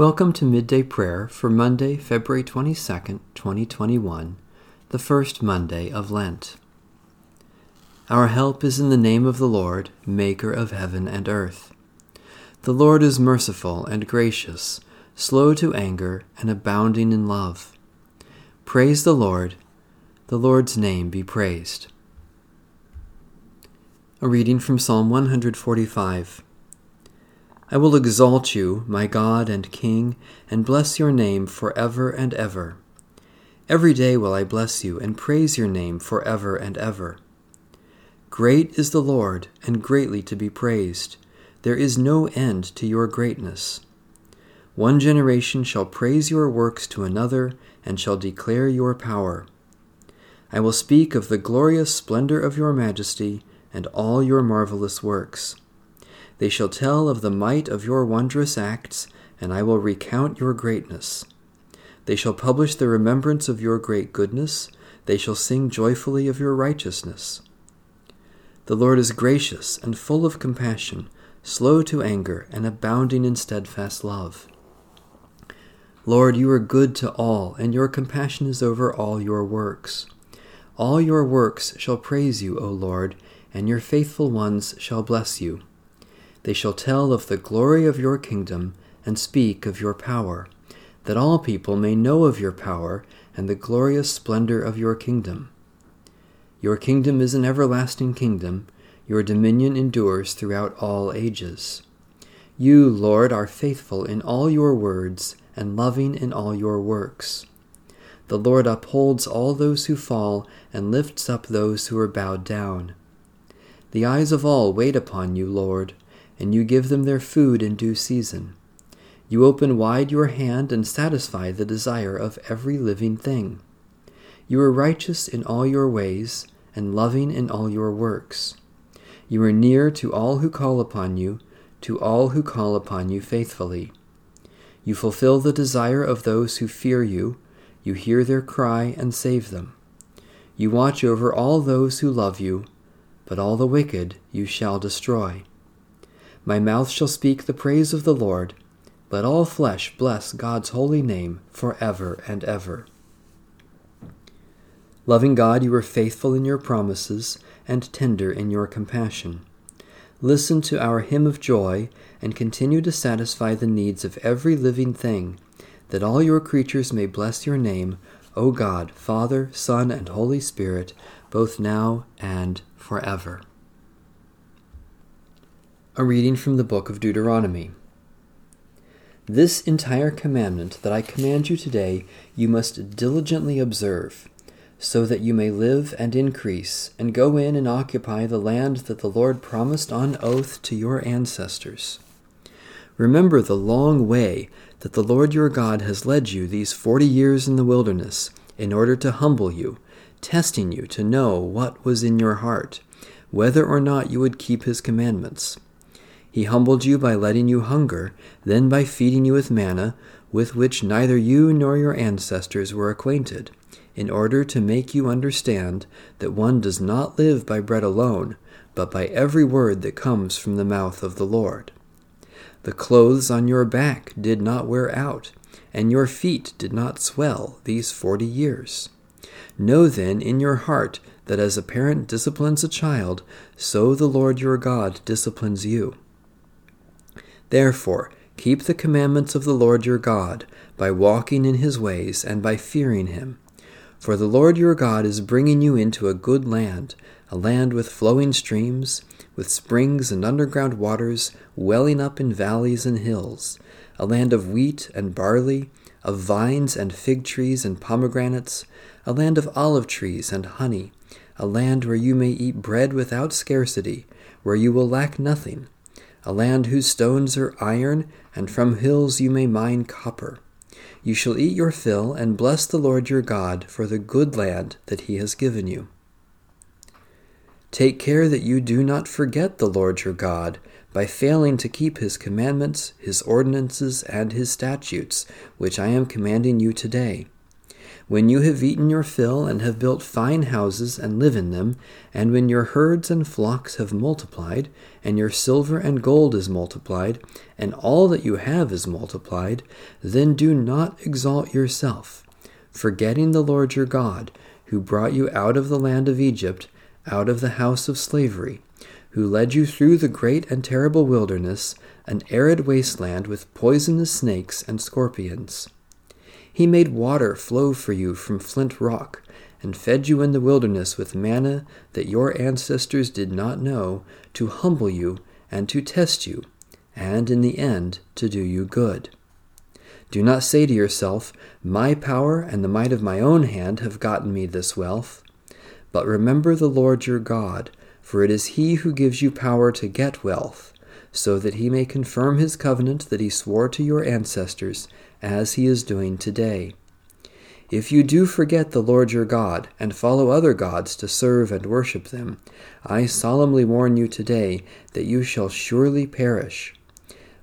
Welcome to Midday Prayer for Monday, February 22nd, 2021, the first Monday of Lent. Our help is in the name of the Lord, maker of heaven and earth. The Lord is merciful and gracious, slow to anger and abounding in love. Praise the Lord. The Lord's name be praised. A reading from Psalm 145. I will exalt you, my God and King, and bless your name forever and ever. Every day will I bless you and praise your name forever and ever. Great is the Lord, and greatly to be praised. There is no end to your greatness. One generation shall praise your works to another, and shall declare your power. I will speak of the glorious splendor of your majesty and all your marvelous works. They shall tell of the might of your wondrous acts, and I will recount your greatness. They shall publish the remembrance of your great goodness. They shall sing joyfully of your righteousness. The Lord is gracious and full of compassion, slow to anger, and abounding in steadfast love. Lord, you are good to all, and your compassion is over all your works. All your works shall praise you, O Lord, and your faithful ones shall bless you. They shall tell of the glory of your kingdom and speak of your power, that all people may know of your power and the glorious splendor of your kingdom. Your kingdom is an everlasting kingdom. Your dominion endures throughout all ages. You, Lord, are faithful in all your words and loving in all your works. The Lord upholds all those who fall and lifts up those who are bowed down. The eyes of all wait upon you, Lord, and you give them their food in due season. You open wide your hand and satisfy the desire of every living thing. You are righteous in all your ways, and loving in all your works. You are near to all who call upon you, to all who call upon you faithfully. You fulfill the desire of those who fear you. You hear their cry and save them. You watch over all those who love you, but all the wicked you shall destroy. My mouth shall speak the praise of the Lord. Let all flesh bless God's holy name forever and ever. Loving God, you are faithful in your promises and tender in your compassion. Listen to our hymn of joy and continue to satisfy the needs of every living thing, that all your creatures may bless your name, O God, Father, Son, and Holy Spirit, both now and forever. A reading from the book of Deuteronomy. This entire commandment that I command you today, you must diligently observe, so that you may live and increase, and go in and occupy the land that the Lord promised on oath to your ancestors. Remember the long way that the Lord your God has led you these 40 years in the wilderness, in order to humble you, testing you to know what was in your heart, whether or not you would keep his commandments. He humbled you by letting you hunger, then by feeding you with manna, with which neither you nor your ancestors were acquainted, in order to make you understand that one does not live by bread alone, but by every word that comes from the mouth of the Lord. The clothes on your back did not wear out, and your feet did not swell these 40 years. Know then in your heart that as a parent disciplines a child, so the Lord your God disciplines you. Therefore, keep the commandments of the Lord your God, by walking in his ways and by fearing him. For the Lord your God is bringing you into a good land, a land with flowing streams, with springs and underground waters welling up in valleys and hills, a land of wheat and barley, of vines and fig trees and pomegranates, a land of olive trees and honey, a land where you may eat bread without scarcity, where you will lack nothing, a land whose stones are iron, and from hills you may mine copper. You shall eat your fill, and bless the Lord your God for the good land that he has given you. Take care that you do not forget the Lord your God, by failing to keep his commandments, his ordinances, and his statutes, which I am commanding you today. When you have eaten your fill and have built fine houses and live in them, and when your herds and flocks have multiplied, and your silver and gold is multiplied, and all that you have is multiplied, then do not exalt yourself, forgetting the Lord your God, who brought you out of the land of Egypt, out of the house of slavery, who led you through the great and terrible wilderness, an arid wasteland with poisonous snakes and scorpions. He made water flow for you from flint rock, and fed you in the wilderness with manna that your ancestors did not know, to humble you and to test you, and in the end to do you good. Do not say to yourself, "My power and the might of my own hand have gotten me this wealth." But remember the Lord your God, for it is he who gives you power to get wealth, so that he may confirm his covenant that he swore to your ancestors, as he is doing today. If you do forget the Lord your God, and follow other gods to serve and worship them, I solemnly warn you today that you shall surely perish.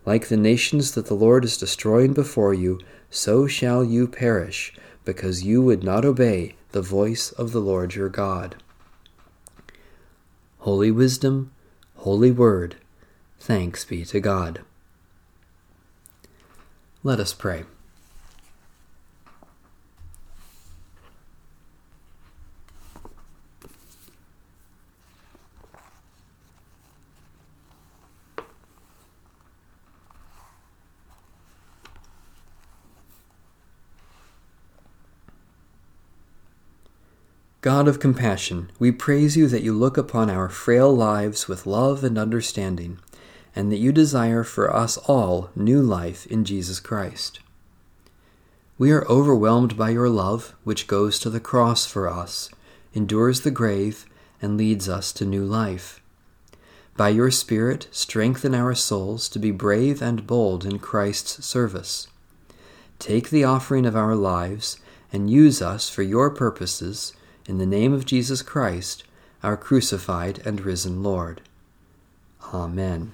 Like the nations that the Lord is destroying before you, so shall you perish, because you would not obey the voice of the Lord your God. Holy Wisdom, Holy Word, thanks be to God. Let us pray. God of compassion, we praise you that you look upon our frail lives with love and understanding, and that you desire for us all new life in Jesus Christ. We are overwhelmed by your love, which goes to the cross for us, endures the grave, and leads us to new life. By your Spirit, strengthen our souls to be brave and bold in Christ's service. Take the offering of our lives, and use us for your purposes, in the name of Jesus Christ, our crucified and risen Lord. Amen.